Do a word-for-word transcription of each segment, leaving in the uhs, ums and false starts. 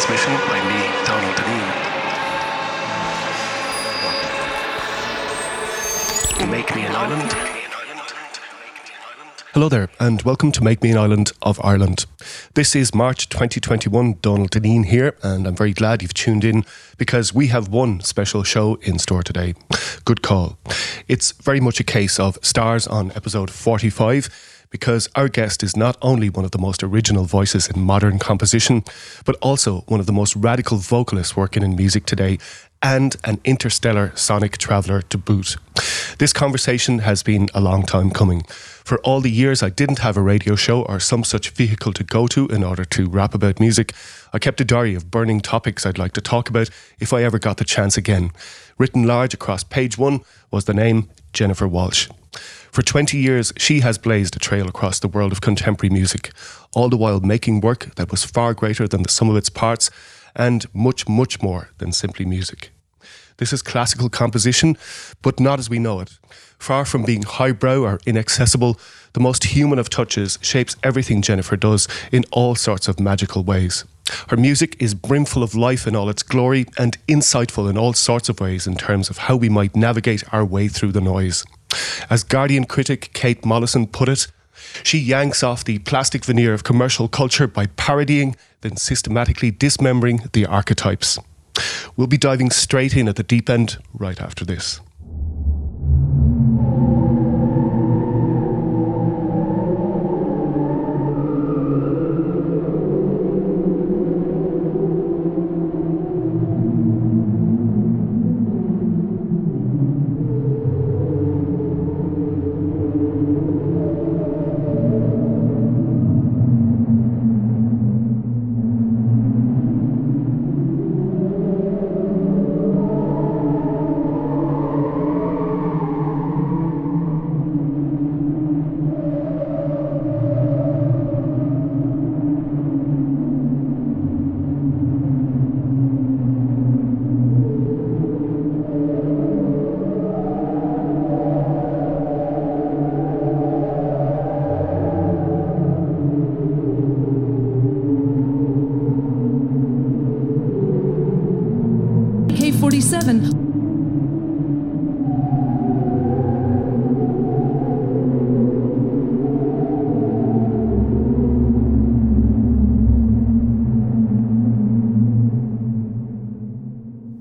transmission by me, Donald Dineen. Make Me an Island. Hello there, and welcome to Make Me an Island of Ireland. This is March twenty twenty-one, Donald Dineen here, and I'm very glad you've tuned in because we have one special show in store today. Good call. It's very much a case of stars on episode forty-five. Because our guest is not only one of the most original voices in modern composition, but also one of the most radical vocalists working in music today, and an interstellar sonic traveller to boot. This conversation has been a long time coming. For all the years I didn't have a radio show or some such vehicle to go to in order to rap about music, I kept a diary of burning topics I'd like to talk about if I ever got the chance again. Written large across page one was the name Jennifer Walsh. For twenty years, she has blazed a trail across the world of contemporary music, all the while making work that was far greater than the sum of its parts and much, much more than simply music. This is classical composition, but not as we know it. Far from being highbrow or inaccessible, the most human of touches shapes everything Jennifer does in all sorts of magical ways. Her music is brimful of life in all its glory and insightful in all sorts of ways in terms of how we might navigate our way through the noise. As Guardian critic Kate Molleson put it, she yanks off the plastic veneer of commercial culture by parodying, then systematically dismembering the archetypes. We'll be diving straight in at the deep end right after this.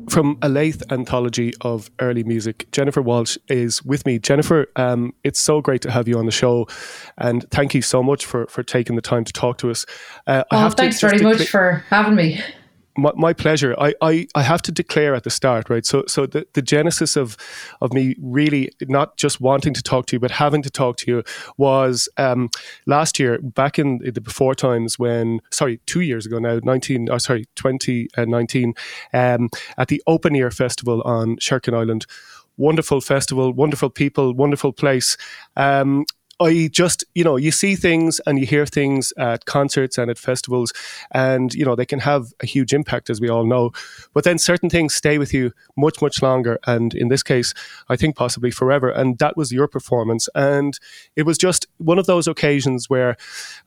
From A Lathe Anthology of Early Music, Jennifer Walsh is with me. Jennifer, um, it's so great to have you on the show, and thank you so much for, for taking the time to talk to us. Uh, oh, I have thanks to very much decla- for having me. My, my pleasure. I, I, I have to declare at the start, right? So so the, the genesis of of me really not just wanting to talk to you, but having to talk to you was um, last year, back in the before times when, sorry, two years ago now, nineteen, oh, sorry, twenty nineteen, um, at the Open Ear Festival on Sherkin Island. Wonderful festival, wonderful people, wonderful place. Um, I just, you know, you see things and you hear things at concerts and at festivals, and, you know, they can have a huge impact, as we all know. But then certain things stay with you much, much longer. And in this case, I think possibly forever. And that was your performance. And it was just one of those occasions where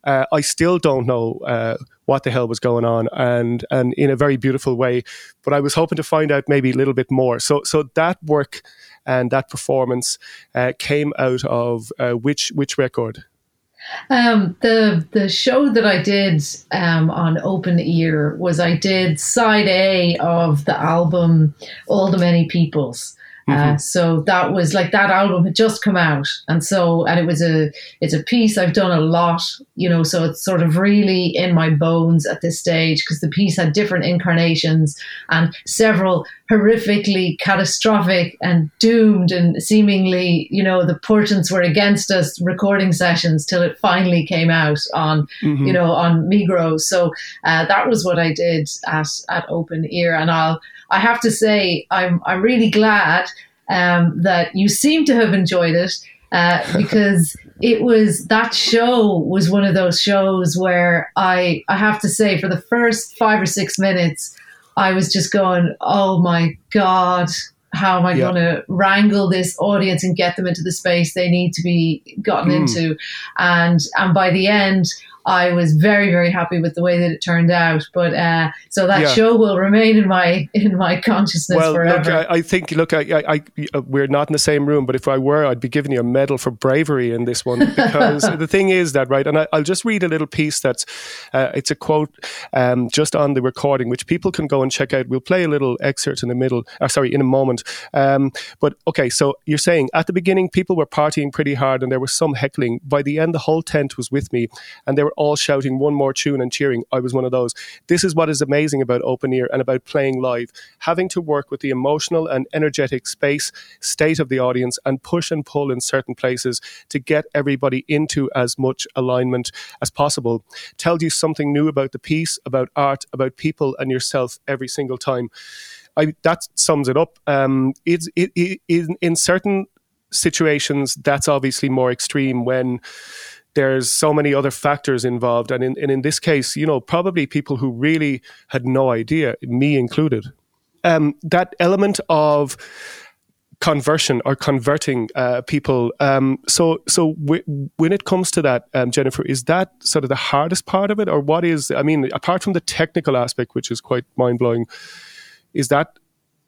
uh, I still don't know uh, what the hell was going on, and and in a very beautiful way. But I was hoping to find out maybe a little bit more. So so that work and that performance uh, came out of uh, which which record? Um, the the show that I did um, on Open Ear was I did side A of the album All the Many Peoples. Mm-hmm. Uh, so that was like that album had just come out, and so and it was a it's a piece I've done a lot, you know. So it's sort of really in my bones at this stage because the piece had different incarnations and several horrifically catastrophic and doomed and seemingly, you know, the portents were against us recording sessions till it finally came out on, mm-hmm. you know, on Migros. So uh, that was what I did at at Open Ear, and I'll. I have to say, I'm I'm really glad um, that you seem to have enjoyed it uh, because it was that show was one of those shows where I I have to say for the first five or six minutes, I was just going, oh my God, how am I yeah. going to wrangle this audience and get them into the space they need to be gotten mm. into, and and by the end, I was very, very happy with the way that it turned out. But uh, so that yeah. show will remain in my in my consciousness well, forever. Look, I, I think, look, I, I, I, we're not in the same room, but if I were, I'd be giving you a medal for bravery in this one. Because the thing is that, right, and I, I'll just read a little piece that's, uh, it's a quote um, just on the recording, which people can go and check out. We'll play a little excerpt in the middle, uh, sorry, in a moment. Um, but okay, so you're saying, at the beginning, people were partying pretty hard and there was some heckling. By the end, the whole tent was with me and they were all shouting one more tune and cheering. I was one of those. This is what is amazing about Open Ear and about playing live, having to work with the emotional and energetic space, state of the audience, and push and pull in certain places to get everybody into as much alignment as possible. Tells you something new about the piece, about art, about people and yourself every single time. I, that sums it up. Um, it's, it, it, in, in certain situations, that's obviously more extreme when there's so many other factors involved. And in, and in this case, you know, probably people who really had no idea, me included. Um, that element of conversion or converting uh, people. Um, so so w- when it comes to that, um, Jennifer, is that sort of the hardest part of it? Or what is, I mean, apart from the technical aspect, which is quite mind-blowing, is that,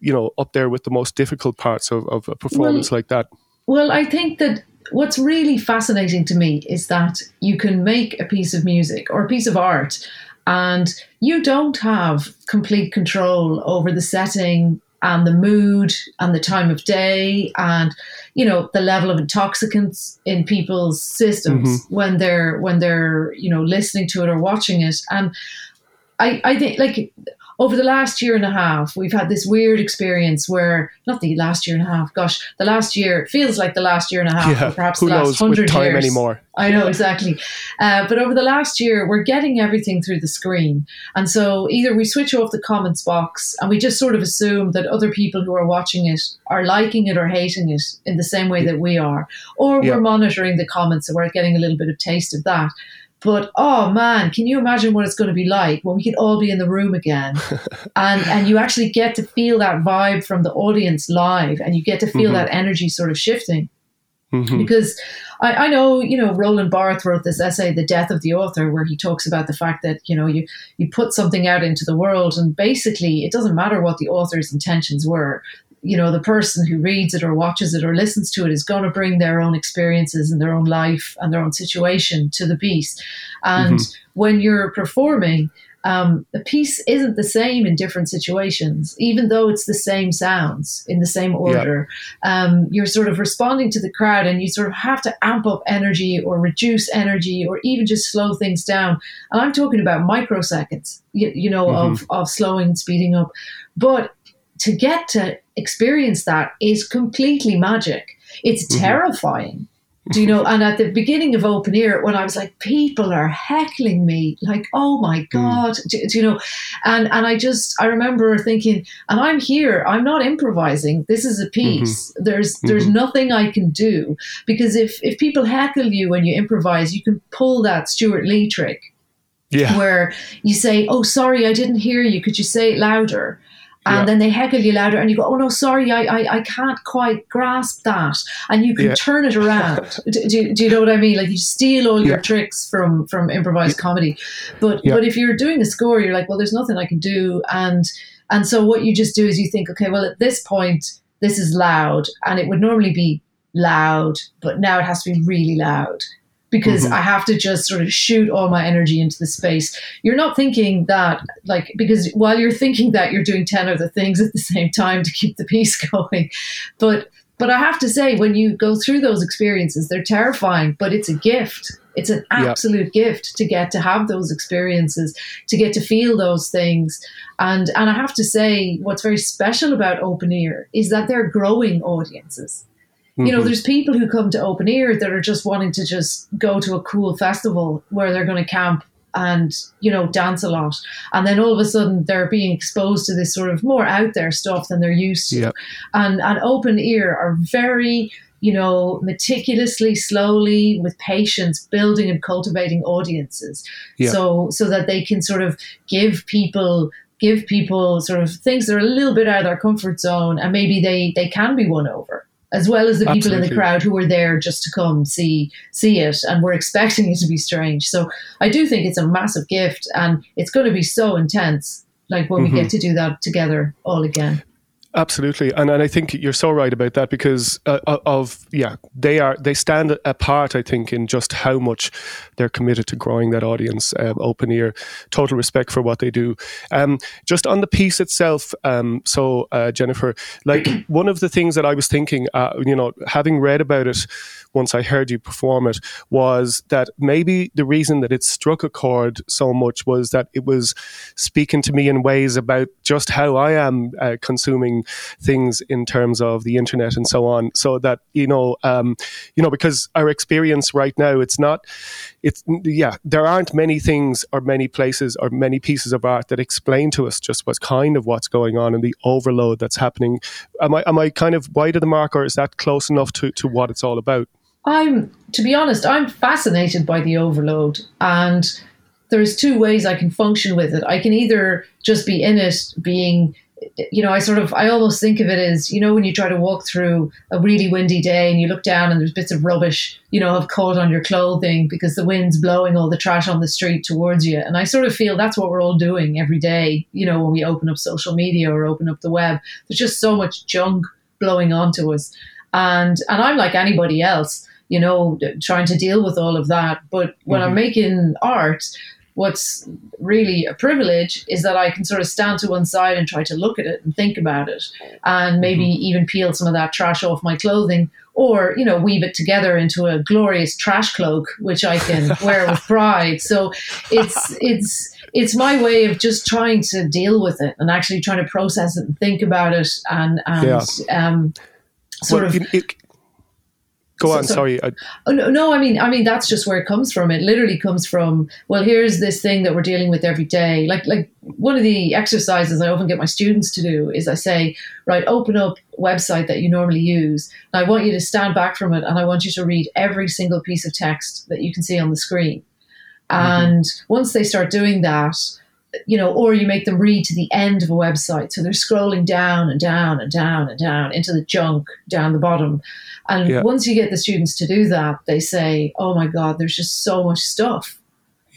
you know, up there with the most difficult parts of, of a performance well, like that? Well, I think that what's really fascinating to me is that you can make a piece of music or a piece of art and you don't have complete control over the setting and the mood and the time of day and, you know, the level of intoxicants in people's systems mm-hmm. when they're, when they're, you know, listening to it or watching it. And I, I think like... over the last year and a half, we've had this weird experience where, not the last year and a half, gosh, the last year, it feels like the last year and a half, yeah, or perhaps the last hundred years. Who knows with time anymore? I know, exactly. Uh, but over the last year, we're getting everything through the screen. And so either we switch off the comments box and we just sort of assume that other people who are watching it are liking it or hating it in the same way that we are. Or yeah. we're monitoring the comments and we're getting a little bit of taste of that. But, oh, man, can you imagine what it's going to be like when we can all be in the room again and, and you actually get to feel that vibe from the audience live and you get to feel mm-hmm. that energy sort of shifting? Mm-hmm. Because I, I know, you know, Roland Barthes wrote this essay, The Death of the Author, where he talks about the fact that, you know, you, you put something out into the world and basically it doesn't matter what the author's intentions were. You know, the person who reads it or watches it or listens to it is going to bring their own experiences and their own life and their own situation to the piece. And mm-hmm. when you're performing, um, the piece isn't the same in different situations, even though it's the same sounds in the same order. Yeah. Um, you're sort of responding to the crowd and you sort of have to amp up energy or reduce energy or even just slow things down. And I'm talking about microseconds, you, you know, mm-hmm. of, of slowing and speeding up. But to get to experience that is completely magic. It's mm-hmm. terrifying. Do you know? And at the beginning of Open Ear, when I was like, people are heckling me, like, oh my God, mm. do, do you know? And and I just, I remember thinking, and I'm here, I'm not improvising. This is a piece. Mm-hmm. There's there's mm-hmm. nothing I can do. Because if, if people heckle you when you improvise, you can pull that Stuart Lee trick. Yeah. Where you say, oh, sorry, I didn't hear you. Could you say it louder? And yeah. then they heckle you louder and you go, oh, no, sorry, I I, I can't quite grasp that. And you can yeah. turn it around. do, do, do you know what I mean? Like you steal all yeah. your tricks from, from improvised yeah. comedy. But yeah. but if you're doing a score, you're like, well, there's nothing I can do. And and so what you just do is you think, okay, well, at this point, this is loud. And it would normally be loud, but now it has to be really loud. Because mm-hmm. I have to just sort of shoot all my energy into the space. You're not thinking that, like, because while you're thinking that, you're doing ten other things at the same time to keep the piece going. But but I have to say, when you go through those experiences, they're terrifying, but it's a gift. It's an absolute yeah. gift to get to have those experiences, to get to feel those things. And and I have to say, what's very special about Open Ear is that they're growing audiences. You know, there's people who come to Open Ear that are just wanting to just go to a cool festival where they're going to camp and, you know, dance a lot. And then all of a sudden they're being exposed to this sort of more out there stuff than they're used to. Yep. And, and Open Ear are very, you know, meticulously, slowly, with patience, building and cultivating audiences. Yep. So so that they can sort of give people... give people sort of things that are a little bit out of their comfort zone and maybe they, they can be won over. as well as the people Absolutely. in the crowd who were there just to come see see it and were expecting it to be strange. So I do think it's a massive gift, and it's going to be so intense, like when mm-hmm. we get to do that together all again. Absolutely. And and I think you're so right about that, because uh, of, yeah, they are they stand apart, I think, in just how much they're committed to growing that audience. Um, Open Ear, total respect for what they do. Um, just on the piece itself, um, so uh, Jennifer, like one of the things that I was thinking, uh, you know, having read about it once I heard you perform it, was that maybe the reason that it struck a chord so much was that it was speaking to me in ways about just how I am uh, consuming things in terms of the internet and so on. So that, you know, um, you know, because our experience right now, it's not, it's, yeah, there aren't many things or many places or many pieces of art that explain to us just what's kind of what's going on and the overload that's happening. Am I, am I kind of wide of the mark, or is that close enough to, to what it's all about? I'm, to be honest, I'm fascinated by the overload, and there's two ways I can function with it. I can either just be in it being, you know, I sort of, I almost think of it as, you know, when you try to walk through a really windy day and you look down and there's bits of rubbish, you know, have caught on your clothing because the wind's blowing all the trash on the street towards you. And I sort of feel that's what we're all doing every day, you know, when we open up social media or open up the web. There's just so much junk blowing onto us. And, and I'm like anybody else, you know, trying to deal with all of that. But when mm-hmm. I'm making art, what's really a privilege is that I can sort of stand to one side and try to look at it and think about it, and maybe mm-hmm. even peel some of that trash off my clothing, or, you know, weave it together into a glorious trash cloak, which I can wear with pride. So it's, it's, it's my way of just trying to deal with it and actually trying to process it and think about it. And, and, yeah. um, sort well, of, it, it- Go on, so, so, sorry. I... No, no, I mean, I mean, that's just where it comes from. It literally comes from, well, here's this thing that we're dealing with every day. Like, like one of the exercises I often get my students to do is I say, right, open up a website that you normally use. And I want you to stand back from it, and I want you to read every single piece of text that you can see on the screen. And mm-hmm. once they start doing that, you know, or you make them read to the end of a website. So they're scrolling down and down and down and down into the junk down the bottom. And yeah. once you get the students to do that, they say, oh my God, there's just so much stuff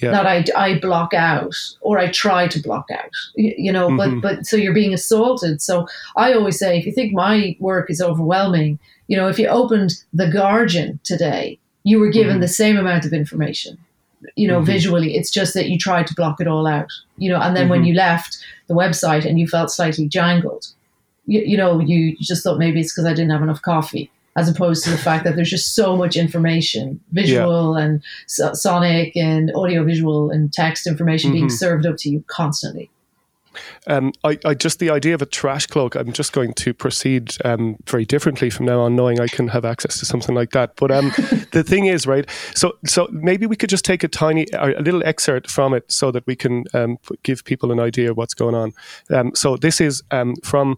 yeah. that I, I block out, or I try to block out, you, you know, mm-hmm. but, but so you're being assaulted. So I always say, if you think my work is overwhelming, you know, if you opened The Guardian today, you were given mm-hmm. the same amount of information. You know, mm-hmm. visually, it's just that you tried to block it all out, you know, and then mm-hmm. when you left the website and you felt slightly jangled, you, you know, you just thought maybe it's because I didn't have enough coffee, as opposed to the fact that there's just so much information, visual yeah. and so- sonic and audiovisual and text information mm-hmm. being served up to you constantly. Um, I, I just the idea of a trash cloak, I'm just going to proceed um, very differently from now on, knowing I can have access to something like that. But um, the thing is, right, so so maybe we could just take a tiny, a little excerpt from it so that we can um, give people an idea of what's going on. Um, so this is um, from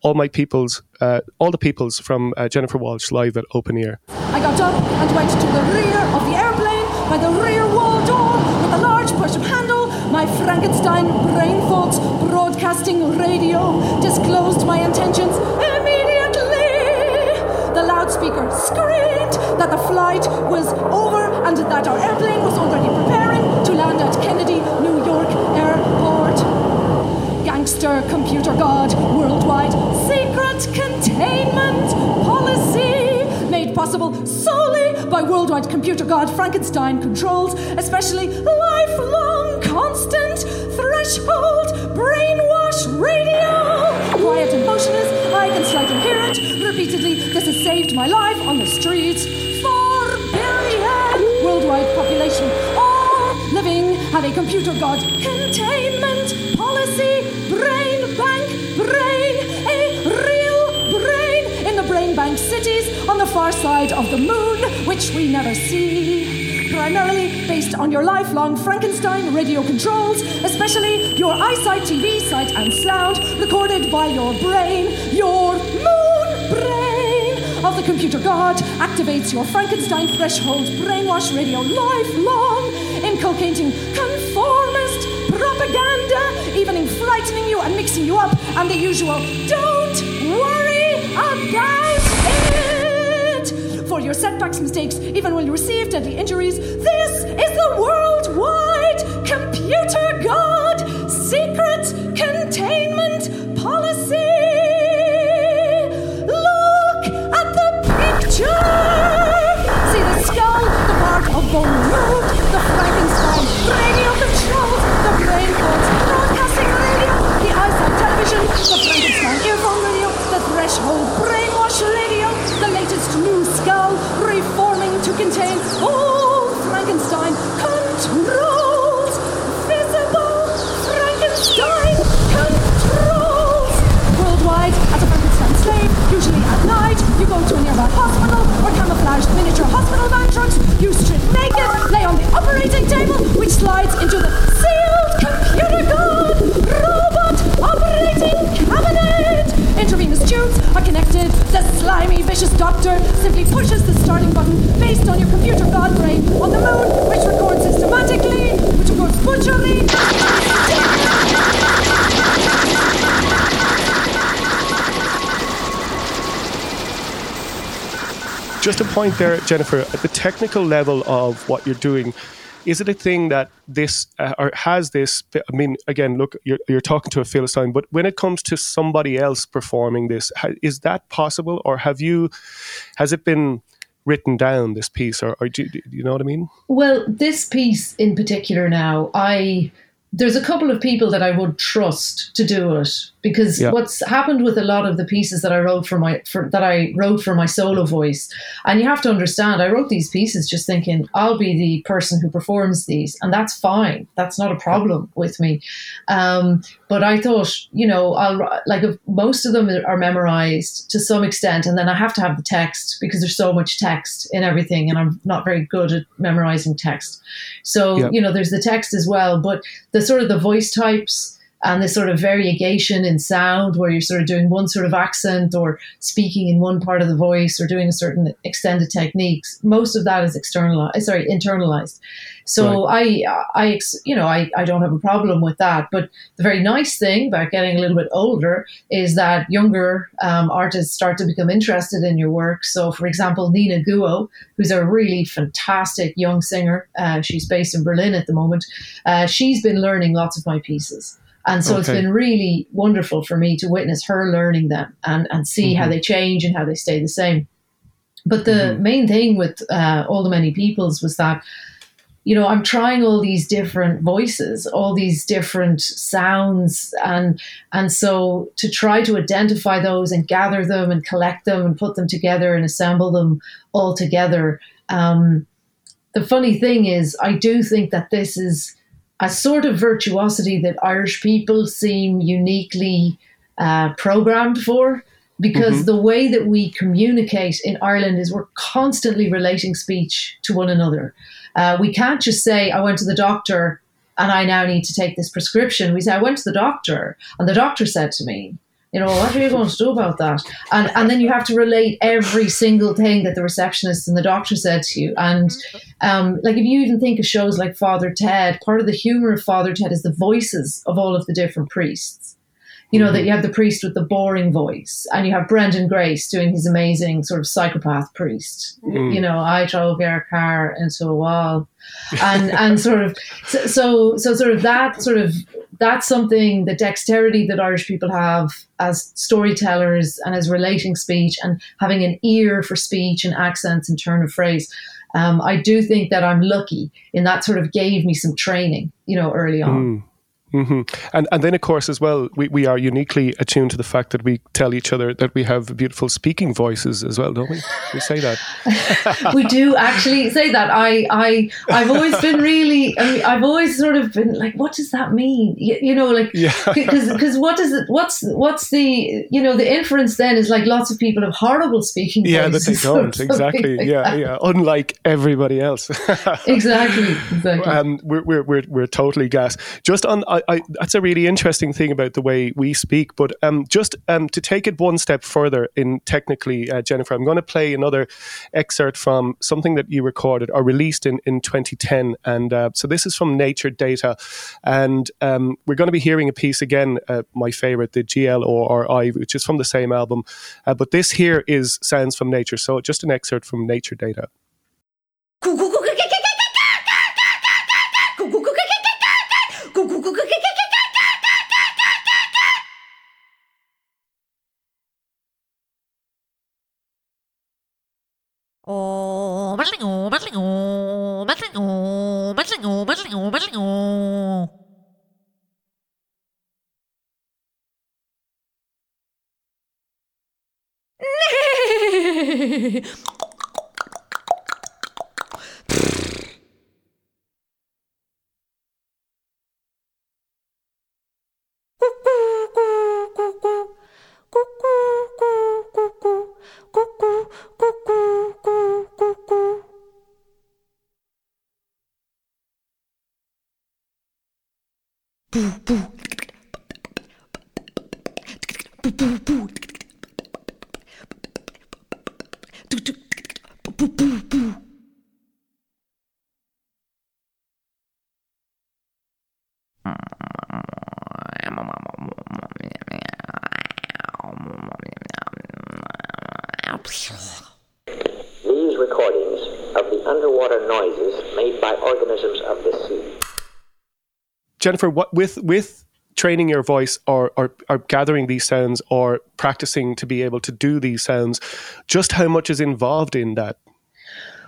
All My Peoples, uh, All the Peoples from uh, Jennifer Walsh, live at Open Ear. I got up and went to the rear of the airplane by the rear wall door with a large push-up handle. My Frankenstein brain thoughts broadcasting radio disclosed my intentions immediately. The loudspeaker screamed that the flight was over and that our airplane was already preparing to land at Kennedy, New York Airport. Gangster computer god, worldwide secret containment policy made possible solely by worldwide computer god Frankenstein controls, especially lifelong constant threshold brainwash radio. Quiet and motionless, I can slightly hear it repeatedly. This has saved my life on the streets. Four billion worldwide population, all living, have a computer god containment policy brain bank brain, a real brain in the brain bank cities on the far side of the moon, which we never see. Primarily based on your lifelong Frankenstein radio controls, especially your eyesight, T V, sight, and sound, recorded by your brain. Your moon brain of the computer god activates your Frankenstein threshold brainwash radio lifelong, inculcating conformist propaganda, even frightening you and mixing you up, and the usual, don't worry about it. all your setbacks, mistakes, even when you receive deadly injuries. This is the worldwide computer god secret containment policy. Look at the picture. See the skull, the part of bone removed, the Frankenstein, radio controls, the brain cords, broadcasting radio, the eyesight television, the Frankenstein earphone radio, the threshold brainwash radio, the latest new skull reforming to contain all Frankenstein controls. Visible Frankenstein controls. Worldwide, as a Frankenstein slave, usually at night, you go to a nearby hospital or camouflaged miniature hospital van trucks. You strip naked, lay on the operating table, which slides into the sealed computer god robot operating cabinet. Intravenous tubes are connected. The slimy, vicious doctor simply pushes the starting button based on your computer god brain on the moon, which records systematically, which records butcherly. Just a point there, Jennifer, at the technical level of what you're doing, is it a thing that this, uh, or has this, I mean, again, look, you're, you're talking to a Philistine, but when it comes to somebody else performing this, ha- is that possible? Or have you, has it been written down, this piece? Or, or do, do you know what I mean? Well, this piece in particular now, I, there's a couple of people that I would trust to do it, because yeah. what's happened with a lot of the pieces that I wrote for my, for, that I wrote for my solo voice, and you have to understand, I wrote these pieces just thinking I'll be the person who performs these, and that's fine. That's not a problem with me. Um, but I thought, you know, I'll like if most of them are memorized to some extent, and then I have to have the text because there's so much text in everything, and I'm not very good at memorizing text. So yeah. you know, there's the text as well, but the sort of the voice types and this sort of variegation in sound where you're sort of doing one sort of accent or speaking in one part of the voice or doing a certain extended techniques. Most of that is externalized, sorry, internalized. So right. I, I, you know, I, I don't have a problem with that. But the very nice thing about getting a little bit older is that younger um, artists start to become interested in your work. So, for example, Nina Guo, who's a really fantastic young singer, uh, she's based in Berlin at the moment. Uh, she's been learning lots of my pieces. And so okay. it's been really wonderful for me to witness her learning them and, and see mm-hmm. how they change and how they stay the same. But the mm-hmm. main thing with uh, All the Many Peoples was that, you know, I'm trying all these different voices, all these different sounds. And and so to try to identify those and gather them and collect them and put them together and assemble them all together. Um, the funny thing is, I do think that this is a sort of virtuosity that Irish people seem uniquely uh, programmed for, because mm-hmm. the way that we communicate in Ireland is we're constantly relating speech to one another. Uh, we can't just say, I went to the doctor and I now need to take this prescription. We say, I went to the doctor and the doctor said to me, you know, what are you going to do about that? And and then you have to relate every single thing that the receptionist and the doctor said to you. And um, like, if you even think of shows like Father Ted, part of the humor of Father Ted is the voices of all of the different priests. You know, mm-hmm. that you have the priest with the boring voice, and you have Brendan Grace doing his amazing sort of psychopath priest. Mm. You know, I drove your car into a wall. And and sort of, so, so so sort of that sort of, that's something, the dexterity that Irish people have as storytellers and as relating speech and having an ear for speech and accents and turn of phrase. Um, I do think that I'm lucky in that sort of gave me some training, you know, early on. Mm. Mm-hmm. And and then, of course, as well, we, we are uniquely attuned to the fact that we tell each other that we have beautiful speaking voices as well, don't we? We say that. We do actually say that. I, I, I've always been really, I mean, I've always sort of been like, what does that mean? You, you know, like, because yeah. because what is it, what's, what's the, you know, the inference then is like lots of people have horrible speaking voices. Yeah, that they don't, exactly. Like yeah, that. yeah. Unlike everybody else. Exactly, exactly. Um, we're, we're, we're, we're totally gassed. Just on, I, I, that's a really interesting thing about the way we speak. But um, just um, to take it one step further in technically, uh, Jennifer, I'm going to play another excerpt from something that you recorded or released in, in twenty ten. And uh, so this is from Nature Data. And um, we're going to be hearing a piece again, uh, my favorite, the G L O R I, which is from the same album. Uh, but this here is Sounds from Nature. So just an excerpt from Nature Data. Oh, but oh, but oh, but oh, but oh, but oh, but oh. Boo boo boo boo boo boo boo boo. These recordings of the underwater noises made by organisms of the sea. Jennifer, what with with training your voice or, or or gathering these sounds or practicing to be able to do these sounds, just how much is involved in that?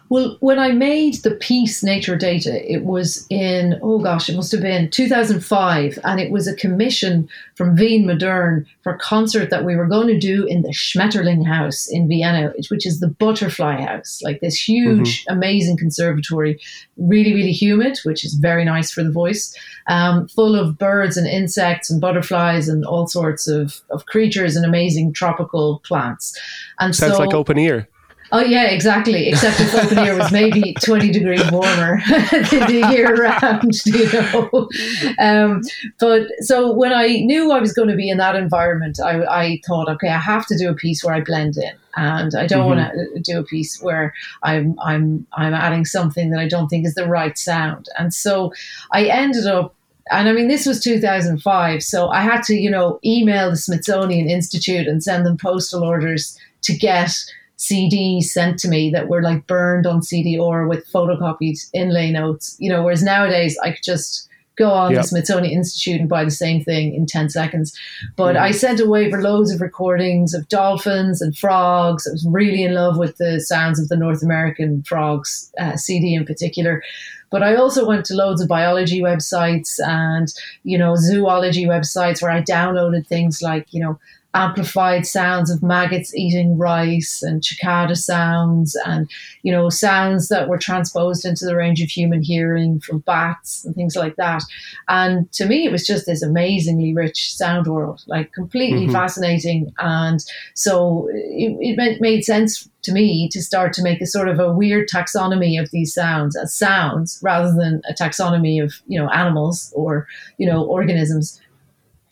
Well, when I made the piece Nature Data, it was in, oh gosh, it must have been two thousand five. And it was a commission from Wien Modern for a concert that we were going to do in the Schmetterling House in Vienna, which is the butterfly house, like this huge, mm-hmm. amazing conservatory, really, really humid, which is very nice for the voice, um, full of birds and insects and butterflies and all sorts of, of creatures and amazing tropical plants. And Sounds so, like open ear. Oh, yeah, exactly. Except if open ear was maybe twenty degrees warmer the year round, you know. Um, but so when I knew I was going to be in that environment, I, I thought, okay, I have to do a piece where I blend in. And I don't mm-hmm. want to do a piece where I'm I'm I'm adding something that I don't think is the right sound. And so I ended up, and I mean, this was two thousand five. So I had to, you know, email the Smithsonian Institute and send them postal orders to get C Ds sent to me that were like burned on C D or with photocopied inlay notes, you know, whereas nowadays I could just go on yep. the Smithsonian Institute and buy the same thing in ten seconds. But mm. I sent away for loads of recordings of dolphins and frogs. I was really in love with the sounds of the North American frogs uh, C D in particular. But I also went to loads of biology websites and, you know, zoology websites where I downloaded things like, you know, amplified sounds of maggots eating rice and cicada sounds and, you know, sounds that were transposed into the range of human hearing from bats and things like that. And to me, it was just this amazingly rich sound world, like completely mm-hmm. fascinating. And so it, it made sense to me to start to make a sort of a weird taxonomy of these sounds as sounds rather than a taxonomy of, you know, animals or, you know, organisms.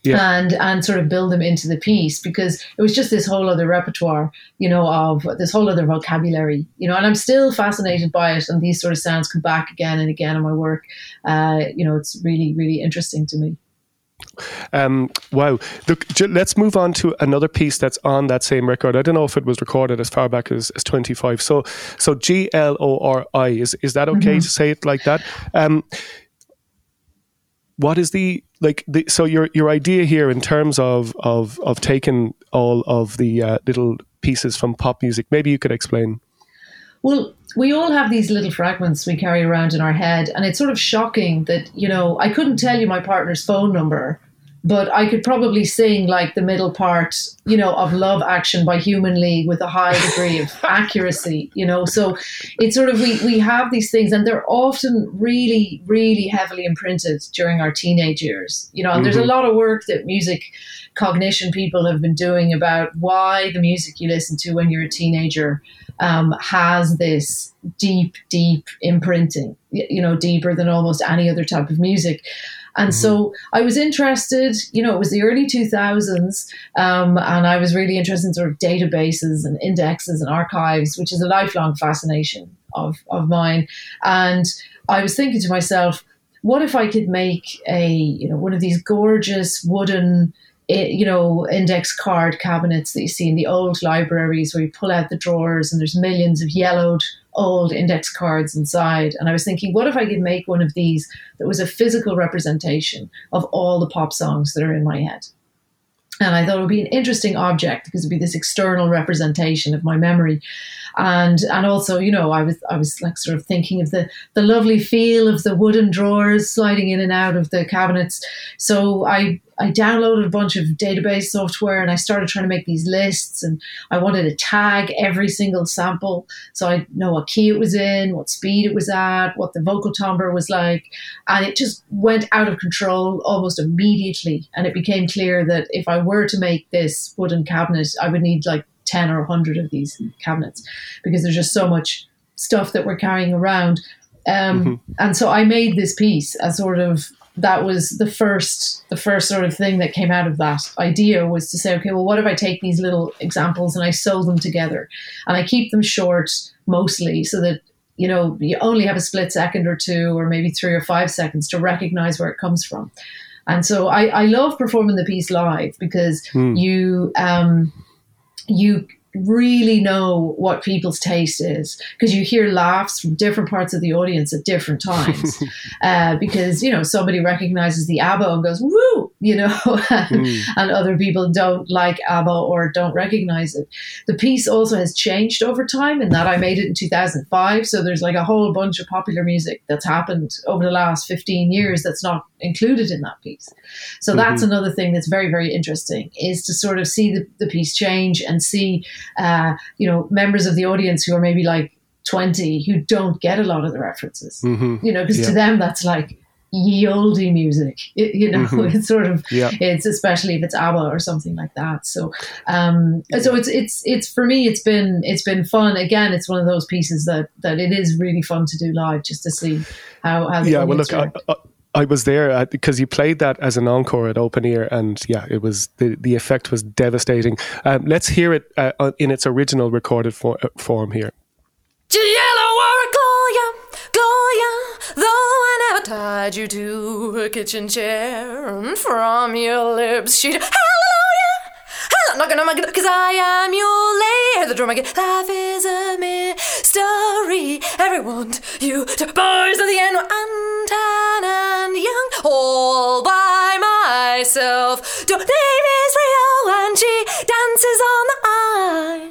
Yeah. And and sort of build them into the piece, because it was just this whole other repertoire, you know, of this whole other vocabulary, you know, and I'm still fascinated by it. And these sort of sounds come back again and again in my work. Uh, you know, it's really, really interesting to me. Um, wow. Look, let's move on to another piece that's on that same record. I don't know if it was recorded as far back as, as twenty-five. So so G L O R I, is, is that okay mm-hmm. to say it like that? Um, what is the... Like the, so, your your idea here in terms of of of taking all of the uh, little pieces from pop music, maybe you could explain. Well, we all have these little fragments we carry around in our head, and it's sort of shocking that, you know, I couldn't tell you my partner's phone number, but I could probably sing like the middle part, you know, of Love Action by Human League with a high degree of accuracy, you know. So it's sort of, we, we have these things and they're often really, really heavily imprinted during our teenage years, you know, and mm-hmm. there's a lot of work that music cognition people have been doing about why the music you listen to when you're a teenager um, has this deep, deep imprinting, you know, deeper than almost any other type of music. And mm-hmm. so I was interested, you know, it was the early two thousands, um, and I was really interested in sort of databases and indexes and archives, which is a lifelong fascination of, of mine. And I was thinking to myself, what if I could make a, you know, one of these gorgeous wooden, you know, index card cabinets that you see in the old libraries where you pull out the drawers and there's millions of yellowed old index cards inside. And I was thinking, what if I could make one of these that was a physical representation of all the pop songs that are in my head? And I thought it would be an interesting object because it'd be this external representation of my memory. And and also, you know, I was I was like sort of thinking of the, the lovely feel of the wooden drawers sliding in and out of the cabinets. So I, I downloaded a bunch of database software and I started trying to make these lists, and I wanted to tag every single sample so I'd know what key it was in, what speed it was at, what the vocal timbre was like. And it just went out of control almost immediately. And it became clear that if I were to make this wooden cabinet, I would need like ten or a hundred of these cabinets because there's just so much stuff that we're carrying around. Um, mm-hmm. And so I made this piece as sort of, that was the first, the first sort of thing that came out of that idea was to say, okay, well, what if I take these little examples and I sew them together, and I keep them short mostly so that, you know, you only have a split second or two, or maybe three or five seconds to recognize where it comes from. And so I, I love performing the piece live because mm. you, um, you really know what people's taste is because you hear laughs from different parts of the audience at different times uh, because, you know, somebody recognizes the ABBA and goes, woo, you know, and, mm. and other people don't like ABBA or don't recognize it. The piece also has changed over time in that I made it in two thousand five. So there's like a whole bunch of popular music that's happened over the last fifteen years that's not included in that piece. So that's mm-hmm. another thing that's very, very interesting is to sort of see the, the piece change and see, uh, you know, members of the audience who are maybe like twenty who don't get a lot of the references, mm-hmm. you know, because yeah. to them that's like ye oldie music, it, you know, mm-hmm. it's sort of, yeah. it's especially if it's ABBA or something like that. So, um, so it's, it's, it's for me, it's been, it's been fun. Again, it's one of those pieces that, that it is really fun to do live just to see how, how the yeah, audience well, look, I, I, I was there because you played that as an encore at Open Ear, and yeah, it was the, the effect was devastating. Um, let's hear it uh, in its original recorded for, uh, form here. Yellow or Gloria, Gloria, though I never tied you to a kitchen chair, and from your lips she'd hallelujah, hallelujah, knocking on my door, 'cause I am your lady. The drum again. Life is a mystery. Everyone, you to boys at the end were untied and young, all by myself. Your name is Rio, and she dances on the eye.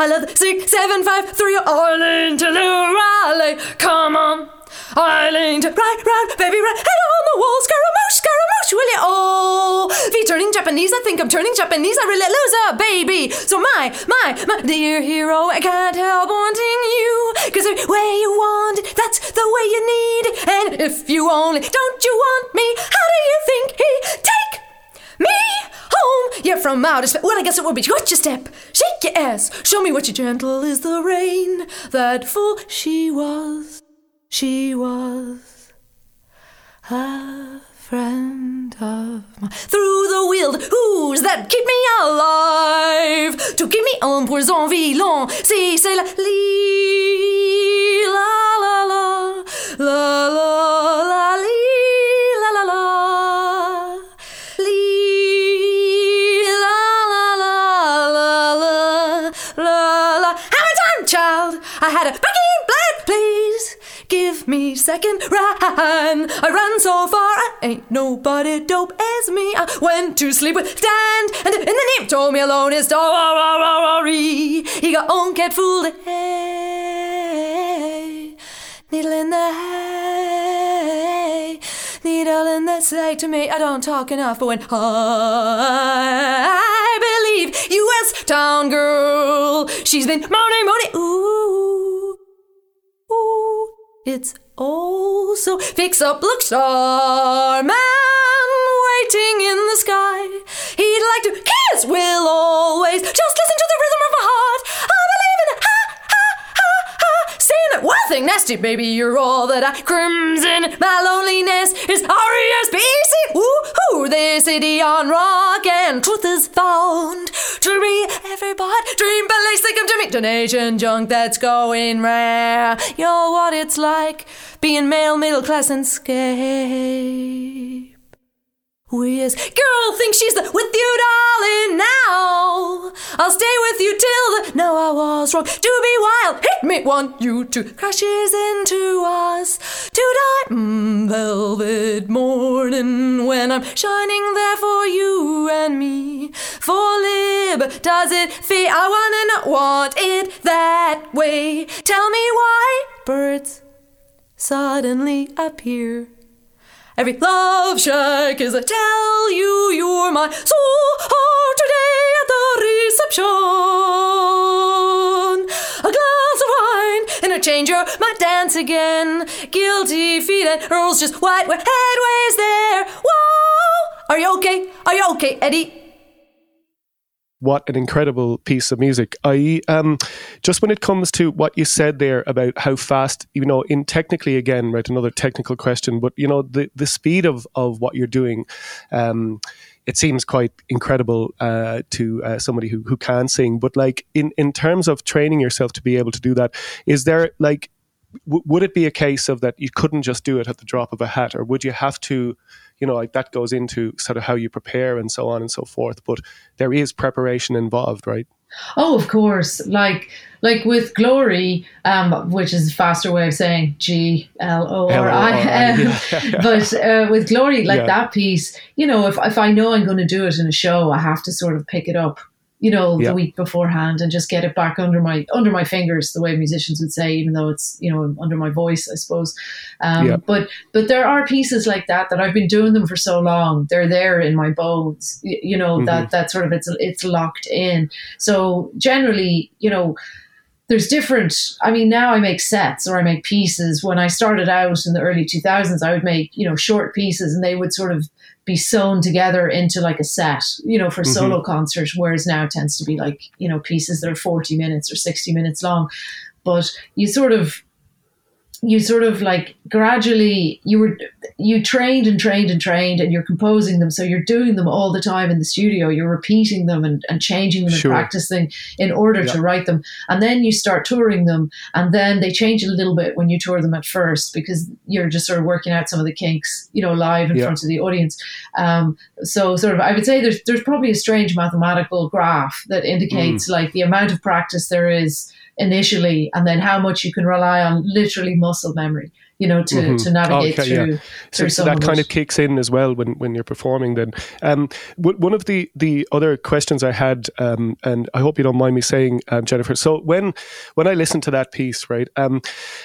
I love the six, seven, five, three, Island to Lurale. Come on, Island to right, round, right, baby, right, head on the wall. Scaramouche, Scaramouche, will you all be turning Japanese? I think I'm turning Japanese. I really lose a baby. So my, my, my dear hero, I can't help wanting you. 'Cause the way you want it, that's the way you need it. And if you only don't you want me, how do you think he take me? Home, yeah, from outer space. Well, I guess it would be watch your step, shake your ass, show me what you gentle is the rain that fool she was, she was a friend of mine. Through the wild who's that keep me alive to give me un poison vilain. Si c'est la li la la la la la la li. I had a fucking blood, please give me second run. I ran so far, I ain't nobody dope as me. I went to sleep with Stand, and in the name told me alone is Dory. He got on, get fooled, hey, needle in the hay, needle in the say to me. I don't talk enough, but when I believe U S town girl, she's been moaning, moaning, ooh. It's all so fix up, look, star man waiting in the sky. He'd like to kiss, will always. Just listen to the rhythm of my heart. I believe in it. Ha, ha, ha, ha. Sing it. One thing nasty, baby, you're all that I crimson. My loneliness is R E S P E C. Ooh, hoo, the city on rock and truth is found. To me, everybody dream, but let's think of to me. Donation junk that's going rare. You know what it's like being male, middle class, and scape. Whiz. Girl thinks she's the with you, darling, now. I'll stay with you till the no, I was wrong. To be wild, hit me, want you to crashes into us. To die, mm, velvet morning, when I'm shining there for you and me. For lib, does it fit? I wanna not want it that way. Tell me why birds suddenly appear. Every love shack is a tell you you're mine. So hard today at the reception. A glass of wine and a change your mind, dance again. Guilty feet and earls just white where headway's there. Whoa! Are you okay? Are you okay, Eddie? What an incredible piece of music. I um, just when it comes to what you said there about how fast, you know, in technically again, right, another technical question, but you know, the, the speed of, of what you're doing, um, it seems quite incredible uh, to uh, somebody who, who can sing. But like in, in terms of training yourself to be able to do that, is there like, w- would it be a case of that you couldn't just do it at the drop of a hat, or would you have to, you know, like that goes into sort of how you prepare and so on and so forth, but there is preparation involved, right? Oh, of course. Like, like with GLORI, um, which is a faster way of saying G L O R I. But uh, with GLORI, like yeah. that piece, you know, if if I know I'm going to do it in a show, I have to sort of pick it up, you know, yeah. the week beforehand and just get it back under my under my fingers, the way musicians would say, even though it's, you know, under my voice, I suppose. Um, yeah. But but there are pieces like that that I've been doing them for so long. They're there in my bones, you know, mm-hmm. that, that sort of it's it's locked in. So generally, you know, there's different, I mean, now I make sets or I make pieces. When I started out in the early two thousands, I would make, you know, short pieces and they would sort of be sewn together into like a set, you know, for mm-hmm. solo concerts, whereas now it tends to be like, you know, pieces that are forty minutes or sixty minutes long. But you sort of, you sort of like gradually you were, you trained and trained and trained and you're composing them. So you're doing them all the time in the studio, you're repeating them and, and changing them sure. and practicing in order yeah. to write them. And then you start touring them and then they change a little bit when you tour them at first, because you're just sort of working out some of the kinks, you know, live in yeah. front of the audience. Um, so sort of, I would say there's, there's probably a strange mathematical graph that indicates mm. like the amount of practice there is initially, and then how much you can rely on literally muscle memory, you know, to, mm-hmm. to navigate okay, through. Yeah. through so, so that of kind it. of kicks in as well when, when you're performing then. Um, w- one of the, the other questions I had, um, and I hope you don't mind me saying, um, Jennifer, so when when I listened to that piece, right, um,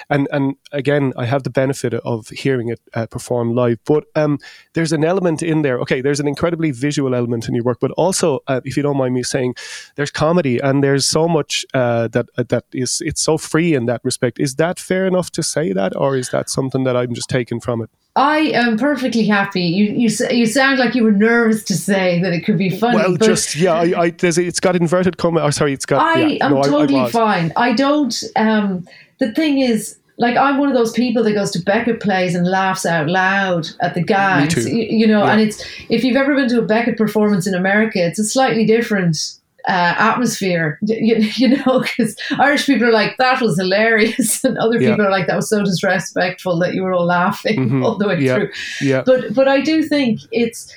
and, and again, I have the benefit of hearing it uh, performed live, but um, there's an element in there, okay, there's an incredibly visual element in your work, but also, uh, if you don't mind me saying, there's comedy and there's so much uh, that uh, that is, it's so free in that respect. Is that fair enough to say that, or is that something that I'm just taking from it? I am perfectly happy. You you you sound like you were nervous to say that it could be funny. Well, but just yeah, I, I, there's, it's got inverted comma. Oh, sorry, it's got. I yeah, am no, totally I, I fine. I don't. Um, the thing is, like, I'm one of those people that goes to Beckett plays and laughs out loud at the gags. You, you know, yeah. and it's if you've ever been to a Beckett performance in America, it's a slightly different Uh, atmosphere, you, you know, because Irish people are like, that was hilarious, and other yeah. people are like, that was so disrespectful that you were all laughing mm-hmm. all the way yeah. through. Yeah. But but I do think it's,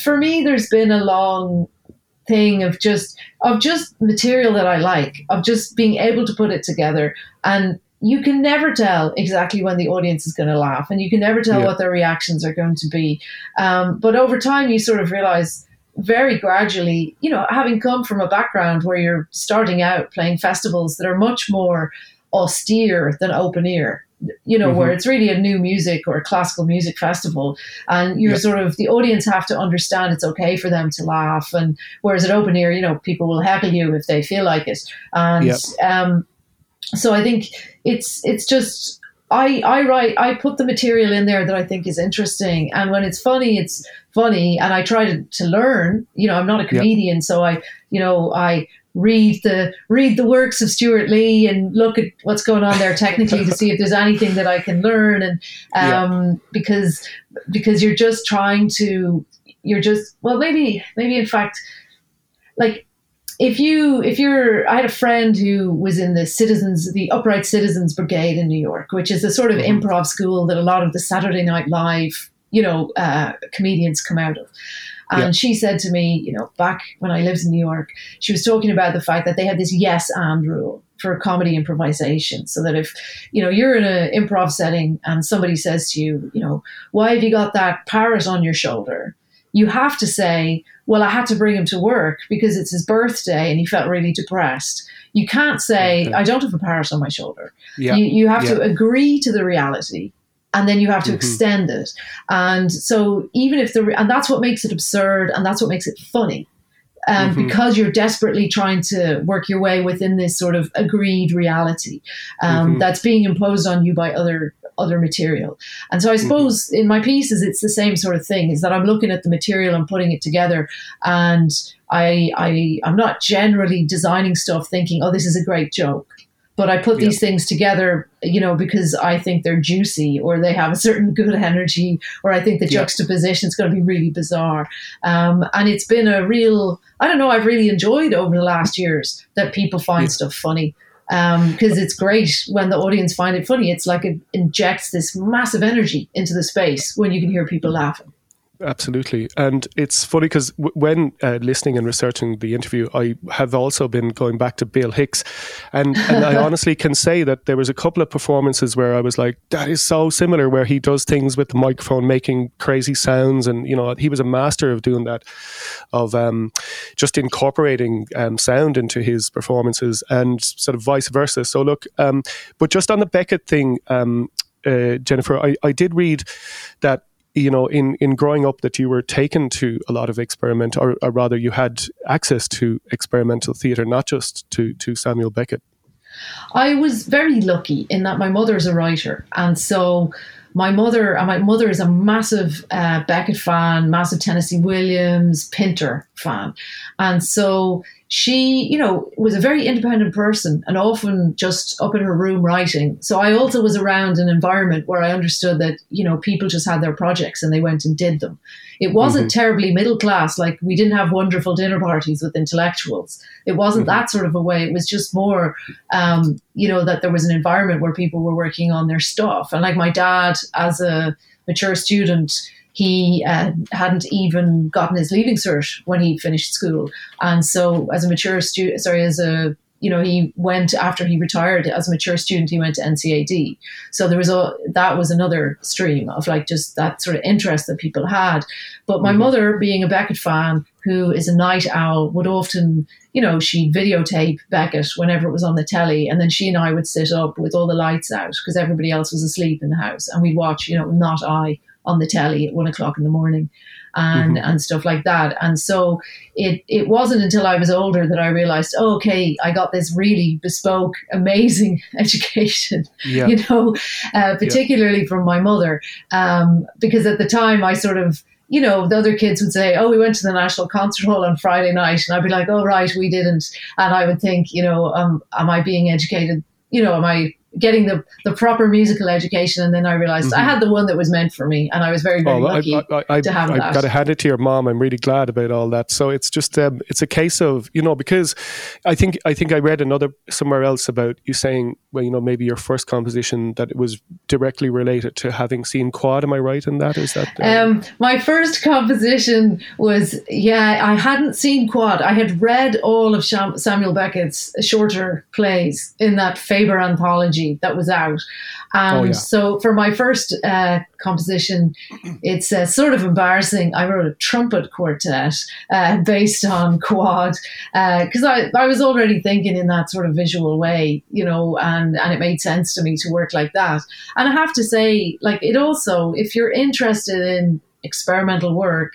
for me, there's been a long thing of just of just material that I like, of just being able to put it together, and you can never tell exactly when the audience is going to laugh, and you can never tell yeah. what their reactions are going to be. Um, but over time, you sort of realize, very gradually, you know, having come from a background where you're starting out playing festivals that are much more austere than open ear, you know, mm-hmm. where it's really a new music or a classical music festival, and you're yep. sort of, the audience have to understand it's okay for them to laugh, and whereas at open ear, you know, people will heckle you if they feel like it, and yep. um so I think it's it's just I, I write, I put the material in there that I think is interesting. And when it's funny, it's funny. And I try to, to learn, you know, I'm not a comedian. Yep. So I, you know, I read the, read the works of Stuart Lee and look at what's going on there technically to see if there's anything that I can learn. And, um, yep. because, because you're just trying to, you're just, well, maybe, maybe in fact, like, If you, if you're, I had a friend who was in the citizens, the Upright Citizens Brigade in New York, which is the sort of improv school that a lot of the Saturday Night Live, you know, uh, comedians come out of. And yeah. she said to me, you know, back when I lived in New York, she was talking about the fact that they had this yes and rule for comedy improvisation. So that if, you know, you're in an improv setting and somebody says to you, you know, why have you got that parrot on your shoulder? You have to say, well, I had to bring him to work because it's his birthday and he felt really depressed. You can't say, okay, I don't have a parrot on my shoulder. Yeah. You, you have yeah. to agree to the reality and then you have to mm-hmm. extend it. And so even if the, and that's what makes it absurd and that's what makes it funny. Um, mm-hmm. Because you're desperately trying to work your way within this sort of agreed reality um, mm-hmm. that's being imposed on you by other other material. And so I suppose mm-hmm. in my pieces, it's the same sort of thing, is that I'm looking at the material and putting it together. And I, I, I'm not generally designing stuff thinking, oh, this is a great joke. But I put yeah. these things together, you know, because I think they're juicy or they have a certain good energy, or I think the yeah. juxtaposition is going to be really bizarre. Um, and it's been a real, I don't know, I've really enjoyed over the last years that people find yeah. stuff funny. Because um, it's great when the audience find it funny. It's like it injects this massive energy into the space when you can hear people laughing. Absolutely. And it's funny because w- when uh, listening and researching the interview, I have also been going back to Bill Hicks. And, and I honestly can say that there was a couple of performances where I was like, that is so similar, where he does things with the microphone, making crazy sounds. And, you know, he was a master of doing that, of um, just incorporating um, sound into his performances and sort of vice versa. So look, um, but just on the Beckett thing, um, uh, Jennifer, I, I did read that, you know, in, in growing up that you were taken to a lot of experiment, or, or rather you had access to experimental theatre, not just to, to Samuel Beckett. I was very lucky in that my mother is a writer. And so my mother, and my mother is a massive uh, Beckett fan, massive Tennessee Williams, Pinter fan. And so she, you know, was a very independent person and often just up in her room writing. So I also was around an environment where I understood that, you know, people just had their projects and they went and did them. It wasn't mm-hmm. terribly middle class. Like, we didn't have wonderful dinner parties with intellectuals. It wasn't mm-hmm. that sort of a way. It was just more, um, you know, that there was an environment where people were working on their stuff. And like my dad, as a mature student, he uh, hadn't even gotten his leaving cert when he finished school. And so as a mature student, sorry, as a, you know, he went, after he retired as a mature student, he went to N C A D. So there was a, that was another stream of like just that sort of interest that people had. But my mm-hmm. mother, being a Beckett fan, who is a night owl, would often, you know, she'd videotape Beckett whenever it was on the telly. And then she and I would sit up with all the lights out because everybody else was asleep in the house. And we'd watch, you know, Not I on the telly at one o'clock in the morning and, mm-hmm. and stuff like that. And so it, it wasn't until I was older that I realized, oh, okay, I got this really bespoke, amazing education, yeah. you know, uh, particularly yeah. from my mother. Um, because at the time I sort of, you know, the other kids would say, oh, we went to the National Concert Hall on Friday night. And I'd be like, oh, right, we didn't. And I would think, you know, um, am I being educated? You know, am I getting the, the proper musical education? And then I realized mm-hmm. I had the one that was meant for me, and I was very, very oh, lucky I, I, I, to have I, that. I've got to hand it to your mom. I'm really glad about all that. So it's just, um, it's a case of, you know, because I think, I think I read another somewhere else about you saying, well, you know, maybe your first composition that it was directly related to having seen Quad. Am I right in that? Is that? Um... Um, my first composition was, yeah, I hadn't seen Quad. I had read all of Sham- Samuel Beckett's shorter plays in that Faber anthology that was out. And um, oh, yeah. so for my first uh, composition, it's uh, sort of embarrassing. I wrote a trumpet quartet uh, based on Quad because uh, I, I was already thinking in that sort of visual way, you know, and, and it made sense to me to work like that. And I have to say, like, it also, if you're interested in experimental work,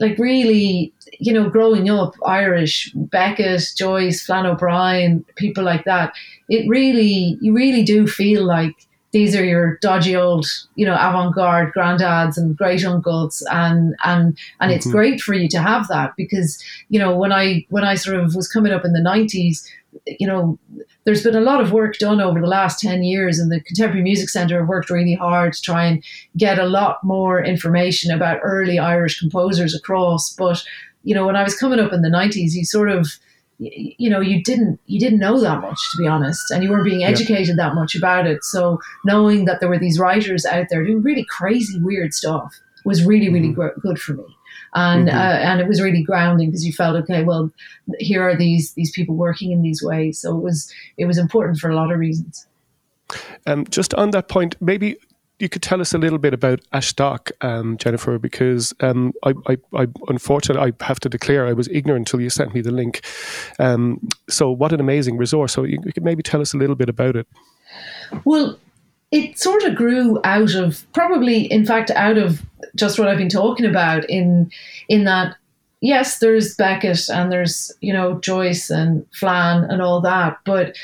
like really, you know, growing up, Irish, Beckett, Joyce, Flann O'Brien, people like that, it really, you really do feel like these are your dodgy old, you know, avant-garde granddads and great uncles, and and and mm-hmm. it's great for you to have that, because, you know, when I when I sort of was coming up in the nineties, you know, there's been a lot of work done over the last ten years, and the Contemporary Music Centre have worked really hard to try and get a lot more information about early Irish composers across. But, you know, when I was coming up in the nineties, you sort of, you know, you didn't you didn't know that much, to be honest, and you weren't being educated yeah. that much about it. So knowing that there were these writers out there doing really crazy, weird stuff was really, really mm-hmm. gr- good for me. And mm-hmm. uh, and it was really grounding, because you felt, okay, well, here are these these people working in these ways. So it was it was important for a lot of reasons. Um, just on that point, maybe you could tell us a little bit about Ashdoc, um, Jennifer, because um, I, I, I unfortunately, I have to declare I was ignorant until you sent me the link. Um, so what an amazing resource. So you, you could maybe tell us a little bit about it. Well, it sort of grew out of, probably, in fact, out of just what I've been talking about, in in that, yes, there's Beckett and there's, you know, Joyce and Flann and all that. But,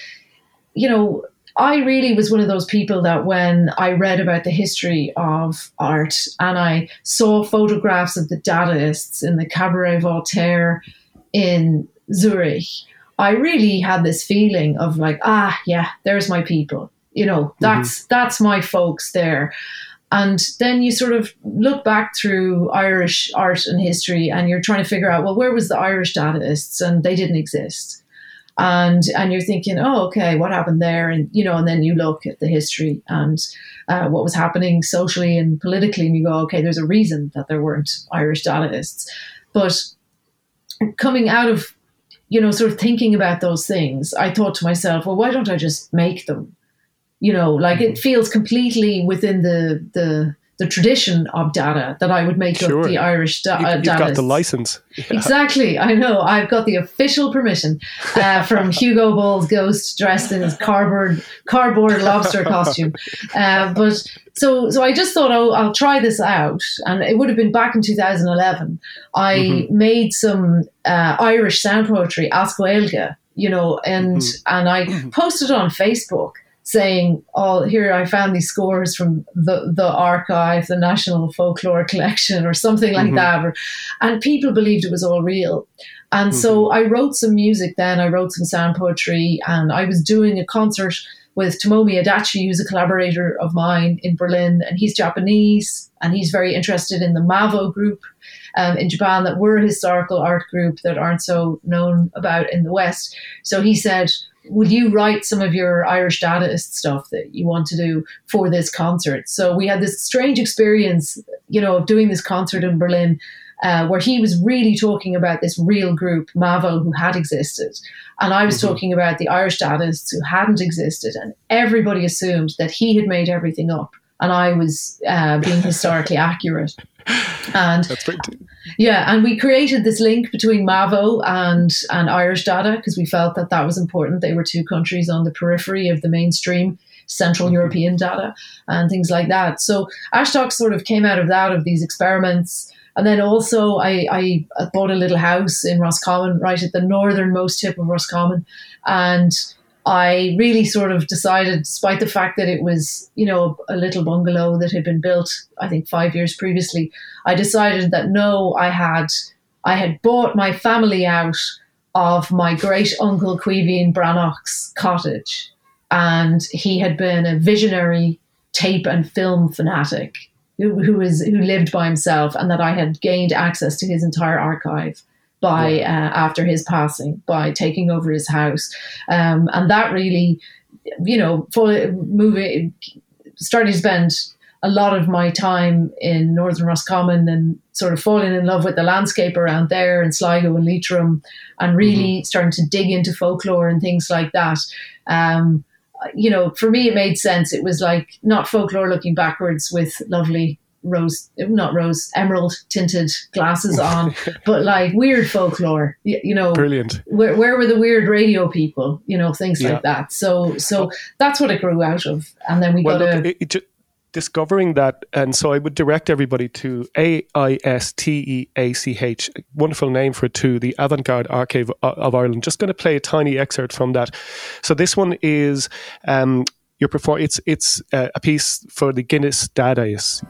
you know, I really was one of those people that when I read about the history of art and I saw photographs of the Dadaists in the Cabaret Voltaire in Zurich, I really had this feeling of like, ah, yeah, there's my people. You know, that's mm-hmm. that's my folks there. And then you sort of look back through Irish art and history, and you're trying to figure out, well, where was the Irish Dadaists? And they didn't exist. And and you're thinking, oh, okay, what happened there? And, you know, and then you look at the history and uh, what was happening socially and politically, and you go, okay, there's a reason that there weren't Irish Dadaists. But coming out of, you know, sort of thinking about those things, I thought to myself, well, why don't I just make them? You know, like, it feels completely within the the, the tradition of Dada that I would make sure. up the Irish da- Dadaists. You've got the license. Yeah. Exactly. I know. I've got the official permission uh, from Hugo Ball's ghost dressed in his cardboard cardboard lobster costume. Uh, but so so I just thought, oh, I'll try this out. And it would have been back in two thousand eleven. I mm-hmm. made some uh, Irish sound poetry, Asko Elga, you know, and mm-hmm. and I posted on Facebook, saying, oh, here, I found these scores from the, the archive, the National Folklore Collection, or something like mm-hmm. that. Or, and people believed it was all real. And mm-hmm. so I wrote some music then. I wrote some sound poetry, and I was doing a concert with Tomomi Adachi, who's a collaborator of mine in Berlin, and he's Japanese, and he's very interested in the Mavo group um, in Japan, that were a historical art group that aren't so known about in the West. So he said, would you write some of your Irish Dadaist stuff that you want to do for this concert? So we had this strange experience, you know, of doing this concert in Berlin, uh, where he was really talking about this real group, Mavo, who had existed. And I was mm-hmm. talking about the Irish Dadaists who hadn't existed. And everybody assumed that he had made everything up, and I was uh, being historically accurate. And that's great. Yeah, and we created this link between Mavo and, and Irish Dada, because we felt that that was important. They were two countries on the periphery of the mainstream Central mm-hmm. European Dada and things like that. So Ashdoc sort of came out of that, of these experiments. And then also I, I bought a little house in Roscommon, right at the northernmost tip of Roscommon. And I really sort of decided, despite the fact that it was, you know, a little bungalow that had been built, I think, five years previously, I decided that no, I had, I had bought my family out of my great uncle Queeveen Brannock's cottage, and he had been a visionary tape and film fanatic who who, is, who lived by himself, and that I had gained access to his entire archive by uh, after his passing, by taking over his house. Um, and that really, you know, for moving, starting to spend a lot of my time in northern Roscommon, and sort of falling in love with the landscape around there in Sligo and Leitrim, and really mm-hmm. starting to dig into folklore and things like that. Um, you know, for me, it made sense. It was like, not folklore looking backwards with lovely rose, not rose, emerald tinted glasses on, but like weird folklore, you, you know, brilliant. Where, where were the weird radio people, you know, things yeah. like that. So, so oh. that's what it grew out of. And then we well, got look, a, it, it, discovering that. And so I would direct everybody to A I S T E A C H, wonderful name for it too, the Avant-Garde Archive of Ireland. Just going to play a tiny excerpt from that. So this one is, um, you're performing. It's it's uh, a piece for the Guinness Dadais.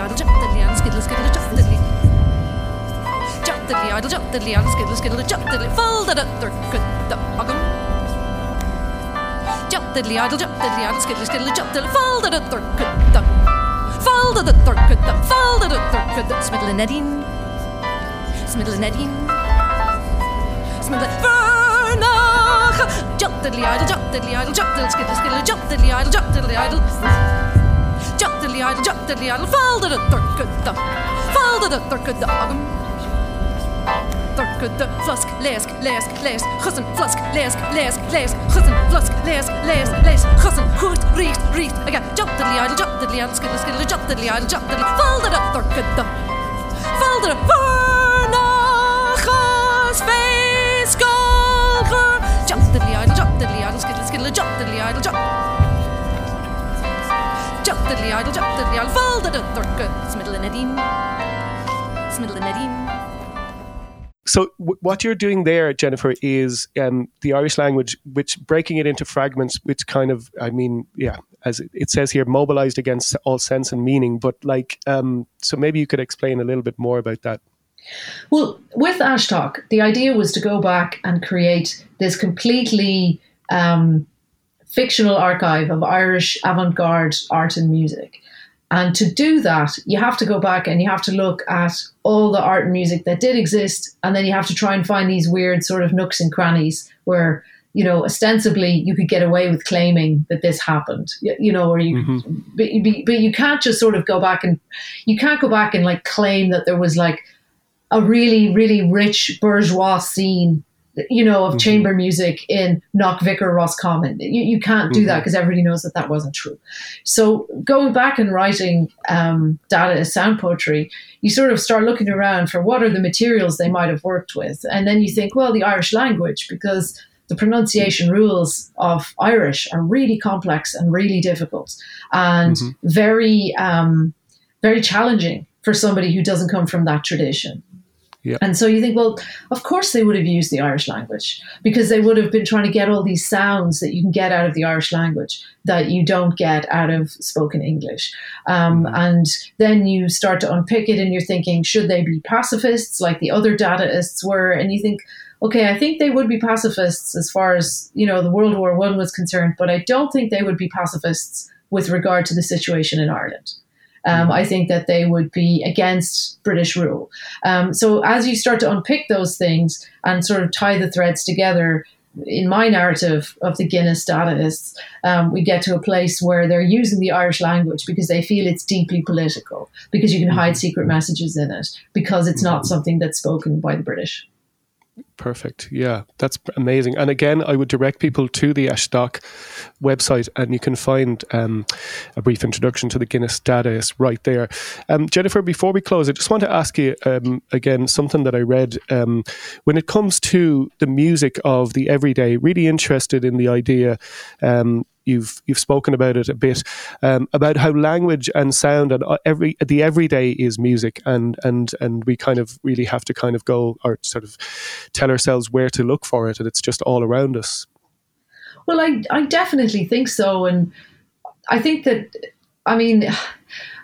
Idle jump, diddly idle, skiddly skiddly jump, diddly fall, da da thurk, da fall, da da thurk, da fall, da da thurk, da smiddle netting, smiddle netting, smiddle fernach, jump, diddly idle, jump, diddly idle, jump, diddly skiddly skiddly jump, diddly idle, jump, diddly idle, jump, diddly idle, jump, diddly idle, fall, da da thurk, da fall, da da thurk, da agum, thurk, da flusk, lask, lask, lask, chussen, flusk, lask, lask, lask, chussen. Flusk, lace, lace, lace, cousin, hoot, reet, reet, again, jump the idle, jump the idle, skittle, skittle, jump the idle, jump the idle, fold it up, thurk, da, fold it up, vernachas, face, golger, jump the idle, jump the idle, skittle, skittle, jump the idle, jump, jump the idle, jump the idle, fold it up, thurk, smiddle and edin, smiddle and edin. So w- what you're doing there, Jennifer, is um, the Irish language, which breaking it into fragments, which kind of, I mean, yeah, as it, it says here, mobilized against all sense and meaning. But like, um, so maybe you could explain a little bit more about that. Well, with Ashdoc, the idea was to go back and create this completely um, fictional archive of Irish avant-garde art and music. And to do that, you have to go back and you have to look at all the art and music that did exist. And then you have to try and find these weird sort of nooks and crannies where, you know, ostensibly you could get away with claiming that this happened, you, you know, or you, mm-hmm. but, but you can't just sort of go back and you can't go back and like claim that there was like a really, really rich bourgeois scene, you know, of mm-hmm. chamber music in Knockvicar Roscommon. You, you can't do mm-hmm. that because everybody knows that that wasn't true. So going back and writing um, Dadaist sound poetry, you sort of start looking around for what are the materials they might have worked with. And then you think, well, the Irish language, because the pronunciation rules of Irish are really complex and really difficult and mm-hmm. very, um, very challenging for somebody who doesn't come from that tradition. Yeah. And so you think, well, of course they would have used the Irish language because they would have been trying to get all these sounds that you can get out of the Irish language that you don't get out of spoken English. Um, mm-hmm. And then you start to unpick it and you're thinking, should they be pacifists like the other Dadaists were? And you think, okay, I think they would be pacifists as far as, you know, the World War One was concerned, but I don't think they would be pacifists with regard to the situation in Ireland. Um, I think that they would be against British rule. Um, so as you start to unpick those things and sort of tie the threads together, in my narrative of the Guinness Dadaists, um, we get to a place where they're using the Irish language because they feel it's deeply political, because you can hide secret messages in it, because it's not something that's spoken by the British. Perfect. Yeah, that's amazing. And again, I would direct people to the Ashdoc website and you can find um, a brief introduction to the Guinness Dadaist right there. Um, Jennifer, before we close, I just want to ask you um, again something that I read. Um, when it comes to the music of the everyday, really interested in the idea, um, you've you've spoken about it a bit, um, about how language and sound and every the everyday is music, and and and we kind of really have to kind of go or sort of tell ourselves where to look for it, and it's just all around us. Well, I I definitely think so, and I think that I mean,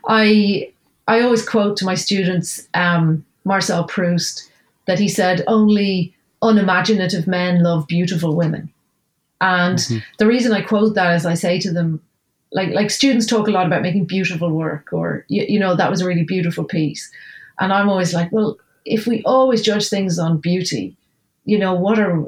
I I always quote to my students um, Marcel Proust, that he said, "Only unimaginative men love beautiful women." And mm-hmm. the reason I quote that is I say to them, like like students talk a lot about making beautiful work or, you, you know, that was a really beautiful piece. And I'm always like, well, if we always judge things on beauty, you know, what are,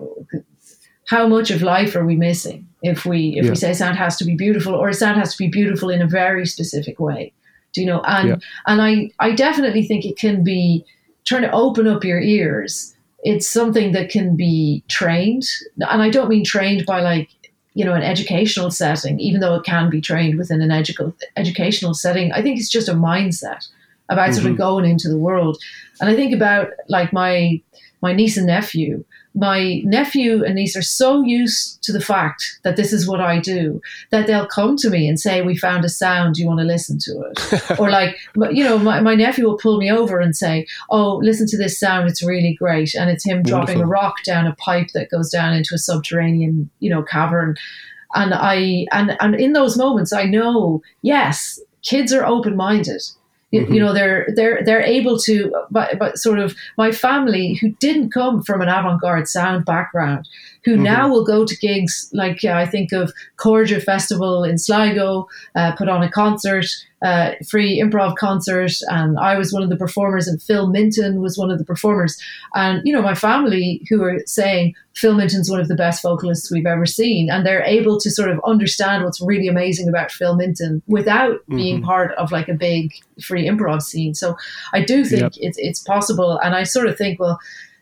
how much of life are we missing if we if yeah. we say sound has to be beautiful, or sound has to be beautiful in a very specific way, do you know? And yeah. and I, I definitely think it can be trying to open up your ears. It's something that can be trained. And I don't mean trained by like, you know, an educational setting, even though it can be trained within an edu- educational setting. I think it's just a mindset about mm-hmm. sort of going into the world. And I think about like my my niece and nephew. My nephew and niece are so used to the fact that this is what I do that they'll come to me and say, we found a sound, do you want to listen to it? Or like, you know, my, my nephew will pull me over and say, oh, listen to this sound, it's really great. And it's him Wonderful. Dropping a rock down a pipe that goes down into a subterranean, you know, cavern. And I, and, and in those moments, I know, yes, kids are open-minded. You, you know, they're they're they're able to, but, but sort of my family who didn't come from an avant-garde sound background, who mm-hmm. now will go to gigs like uh, I think of Cordia Festival in Sligo, uh, put on a concert, uh, free improv concert, and I was one of the performers, and Phil Minton was one of the performers, and you know my family who are saying Phil Minton's one of the best vocalists we've ever seen, and they're able to sort of understand what's really amazing about Phil Minton without mm-hmm. being part of like a big free improv scene. So I do think yep. it's it's possible, and I sort of think well.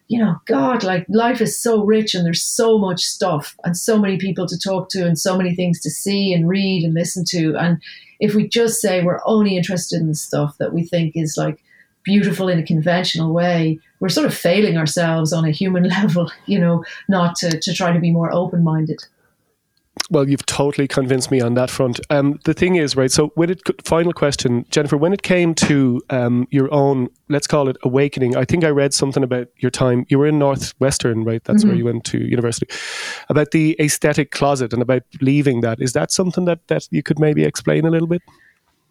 You know, God, like life is so rich and there's so much stuff and so many people to talk to and so many things to see and read and listen to. And if we just say we're only interested in stuff that we think is like beautiful in a conventional way, we're sort of failing ourselves on a human level, you know, not to, to try to be more open-minded. Well, you've totally convinced me on that front. Um, the thing is, right, so when it, final question, Jennifer, when it came to um, your own, let's call it awakening, I think I read something about your time, you were in Northwestern, right? That's mm-hmm. where you went to university, about the aesthetic closet and about leaving that. Is that something that, that you could maybe explain a little bit?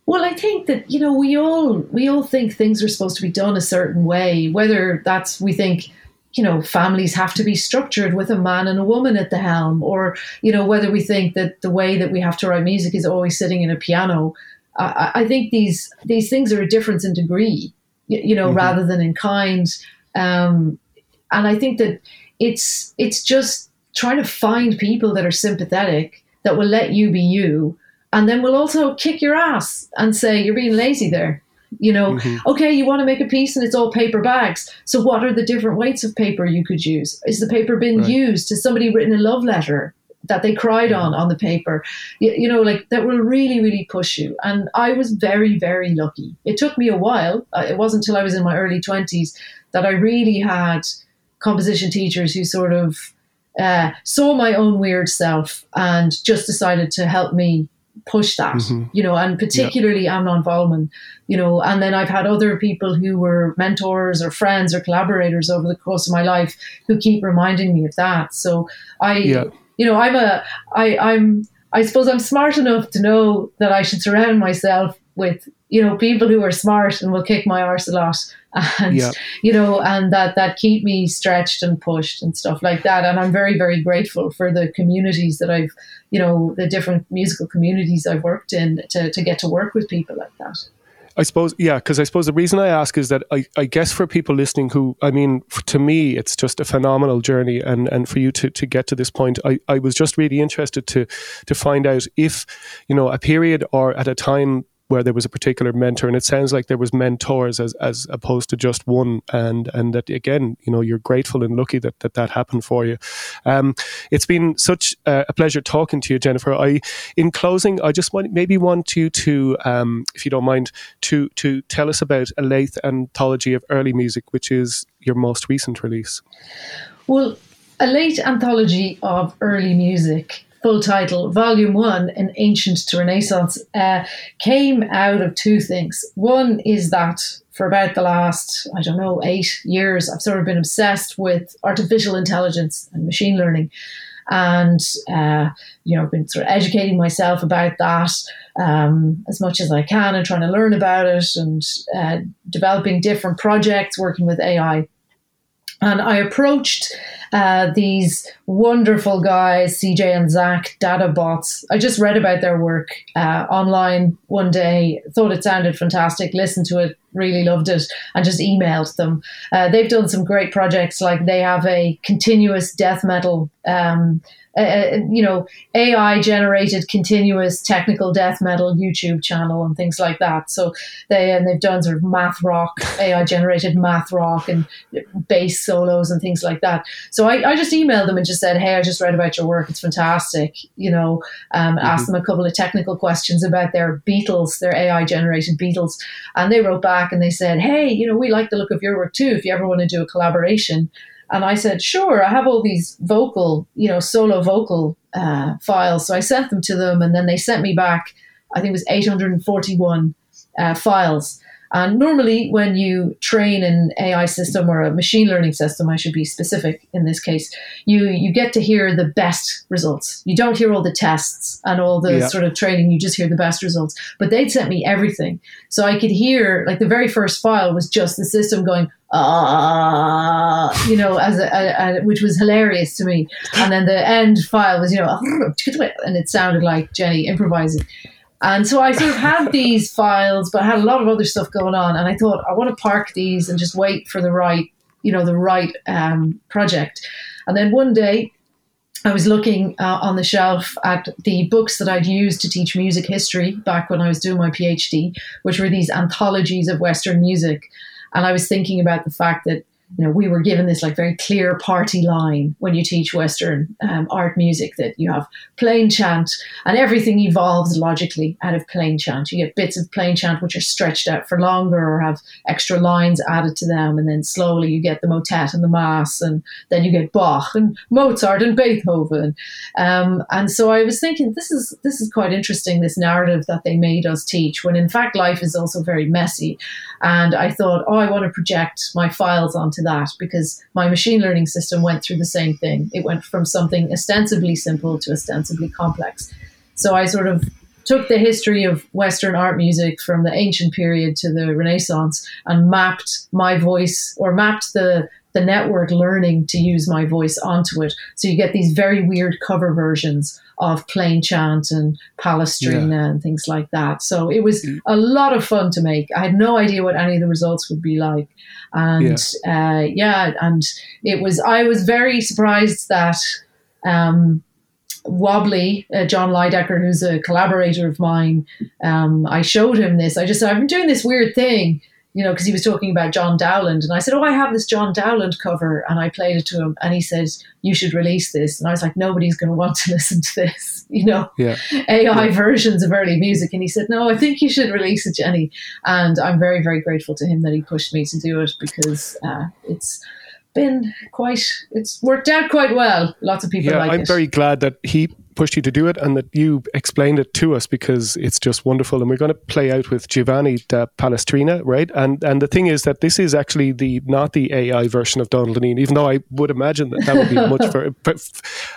Well, I think that, you know, we all we all think things are supposed to be done a certain way, whether that's, we think, you know, families have to be structured with a man and a woman at the helm, or, you know, whether we think that the way that we have to write music is always sitting in a piano. Uh, I think these these things are a difference in degree, you know, mm-hmm. rather than in kind. Um, and I think that it's it's just trying to find people that are sympathetic, that will let you be you, and then will also kick your ass and say, you're being lazy there. You know, mm-hmm. okay, you want to make a piece and it's all paper bags. So what are the different weights of paper you could use? Is the paper been right. used? Has somebody written a love letter that they cried yeah. on, on the paper? You, you know, like that will really, really push you. And I was very, very lucky. It took me a while. It wasn't until I was in my early twenties that I really had composition teachers who sort of uh, saw my own weird self and just decided to help me push that, mm-hmm. you know, and particularly yep. Amnon Vollmann, you know, and then I've had other people who were mentors or friends or collaborators over the course of my life who keep reminding me of that. So I, yep. you know, I'm a, I, I'm, I suppose I'm smart enough to know that I should surround myself with, you know, people who are smart and will kick my arse a lot and, yep. you know, and that, that keep me stretched and pushed and stuff like that. And I'm very, very grateful for the communities that I've, you know, the different musical communities I've worked in to, to get to work with people like that. I suppose, yeah, because I suppose the reason I ask is that I, I guess for people listening who, I mean, for, to me, it's just a phenomenal journey. And, and for you to, to get to this point, I, I was just really interested to to find out if, you know, a period or at a time where there was a particular mentor, and it sounds like there was mentors as as opposed to just one, and and that again, you know, you're grateful and lucky that that, that happened for you. Um, it's been such a pleasure talking to you, Jennifer. I, in closing, I just want maybe want you to, um, if you don't mind, to to tell us about A Lathe Anthology of Early Music, which is your most recent release. Well, A Late Anthology of Early Music, full title, Volume One, An Ancient to Renaissance, uh, came out of two things. One is that for about the last, I don't know, eight years, I've sort of been obsessed with artificial intelligence and machine learning. And, uh, you know, I've been sort of educating myself about that um, as much as I can and trying to learn about it and uh, developing different projects, working with A I. And I approached uh, these wonderful guys, C J and Zach, data bots. I just read about their work uh, online one day, thought it sounded fantastic, listened to it, really loved it and just emailed them. Uh, they've done some great projects, like they have a continuous death metal, um, uh, you know, A I-generated continuous technical death metal YouTube channel and things like that. So they and they've done sort of math rock, A I-generated math rock and bass solos and things like that. So I, I just emailed them and just said, hey, I just read about your work. It's fantastic. You know, um, mm-hmm. asked them a couple of technical questions about their Beatles, their A I-generated Beatles, and they wrote back and they said, hey, you know, we like the look of your work too, if you ever want to do a collaboration. And I said, sure, I have all these vocal, you know, solo vocal uh, files. So I sent them to them, and then they sent me back, I think it was eight hundred forty-one uh, files. And normally when you train an A I system or a machine learning system, I should be specific in this case, you, you get to hear the best results. You don't hear all the tests and all the yeah. sort of training. You just hear the best results. But they'd sent me everything. So I could hear, like the very first file was just the system going, ah, uh, you know, as a, a, a, which was hilarious to me. And then the end file was, you know, and it sounded like Jenny improvising. And so I sort of had these files, but I had a lot of other stuff going on. And I thought, I want to park these and just wait for the right, you know, the right um, project. And then one day I was looking uh, on the shelf at the books that I'd used to teach music history back when I was doing my PhD, which were these anthologies of Western music. And I was thinking about the fact that, you know, we were given this like very clear party line when you teach Western um, art music, that you have plain chant and everything evolves logically out of plain chant. You get bits of plain chant which are stretched out for longer or have extra lines added to them, and then slowly you get the motet and the mass, and then you get Bach and Mozart and Beethoven. Um, and so I was thinking, this is this is quite interesting, this narrative that they made us teach, when in fact life is also very messy. And I thought, oh, I want to project my files onto that, because my machine learning system went through the same thing. It went from something ostensibly simple to ostensibly complex. So I sort of took the history of Western art music from the ancient period to the Renaissance and mapped my voice, or mapped the, the network learning to use my voice onto it. So you get these very weird cover versions of plain chant and Palestrina yeah. and things like that. So it was a lot of fun to make. I had no idea what any of the results would be like. And yeah, uh, yeah and it was, I was very surprised that um, Wobbly, uh, John Lidecker, who's a collaborator of mine, um, I showed him this. I just said, I've been doing this weird thing, you know, because he was talking about John Dowland. And I said, oh, I have this John Dowland cover. And I played it to him. And he said, you should release this. And I was like, nobody's going to want to listen to this, you know, yeah. A I yeah. versions of early music. And he said, no, I think you should release it, Jenny. And I'm very, very grateful to him that he pushed me to do it, because uh, it's been quite, it's worked out quite well. Lots of people yeah, like I'm it. I'm very glad that he pushed you to do it and that you explained it to us, because it's just wonderful. And we're going to play out with Giovanni da Palestrina, right? And and the thing is that this is actually the not the A I version of Donald Dineen, even though I would imagine that that would be much for,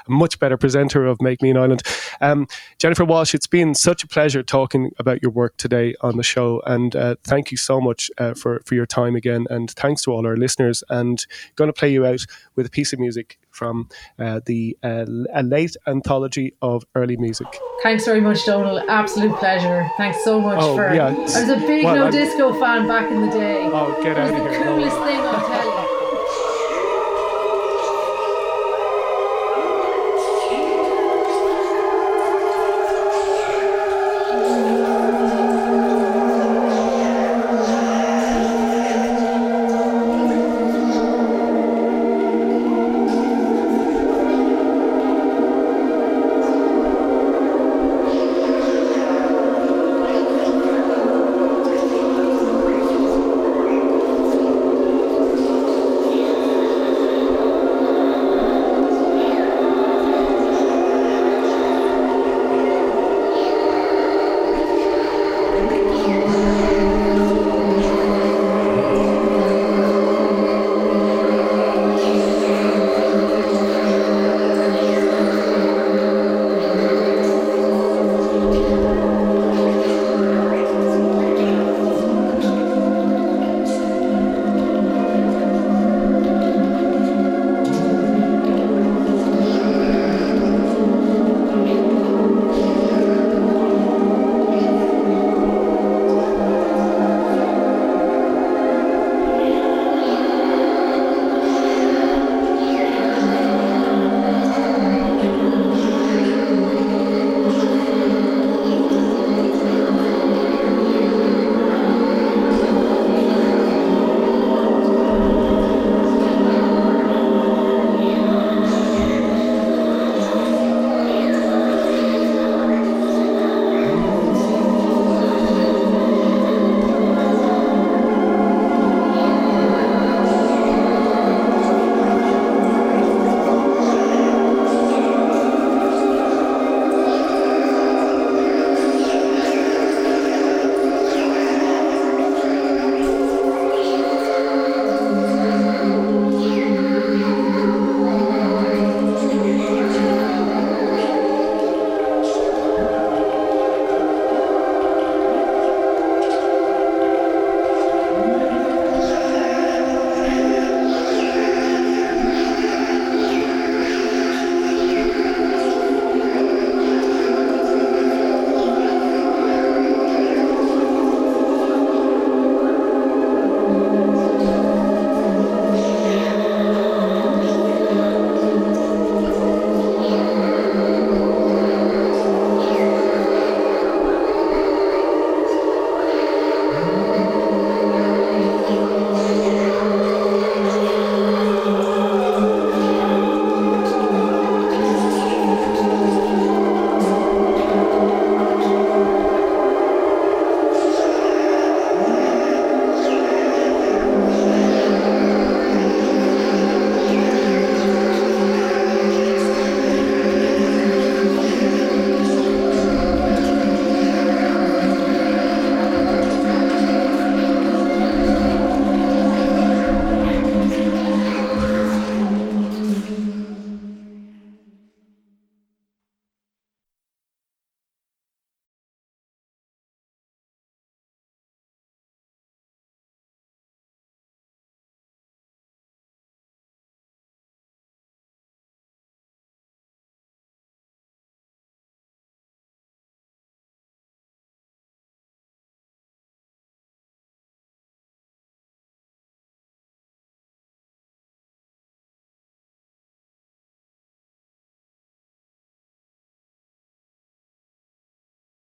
much better presenter of Make Me an Island. Um, Jennifer Walsh, it's been such a pleasure talking about your work today on the show, and uh, thank you so much uh, for, for your time again, and thanks to all our listeners. And going to play you out with a piece of music from uh, the uh, A Late Anthology of Early Music. Thanks very much, Donald. Absolute pleasure. Thanks so much oh, for... Yeah. I was a big well, No I'm... Disco fan back in the day. Oh, get out of here. It was the coolest no. thing on television.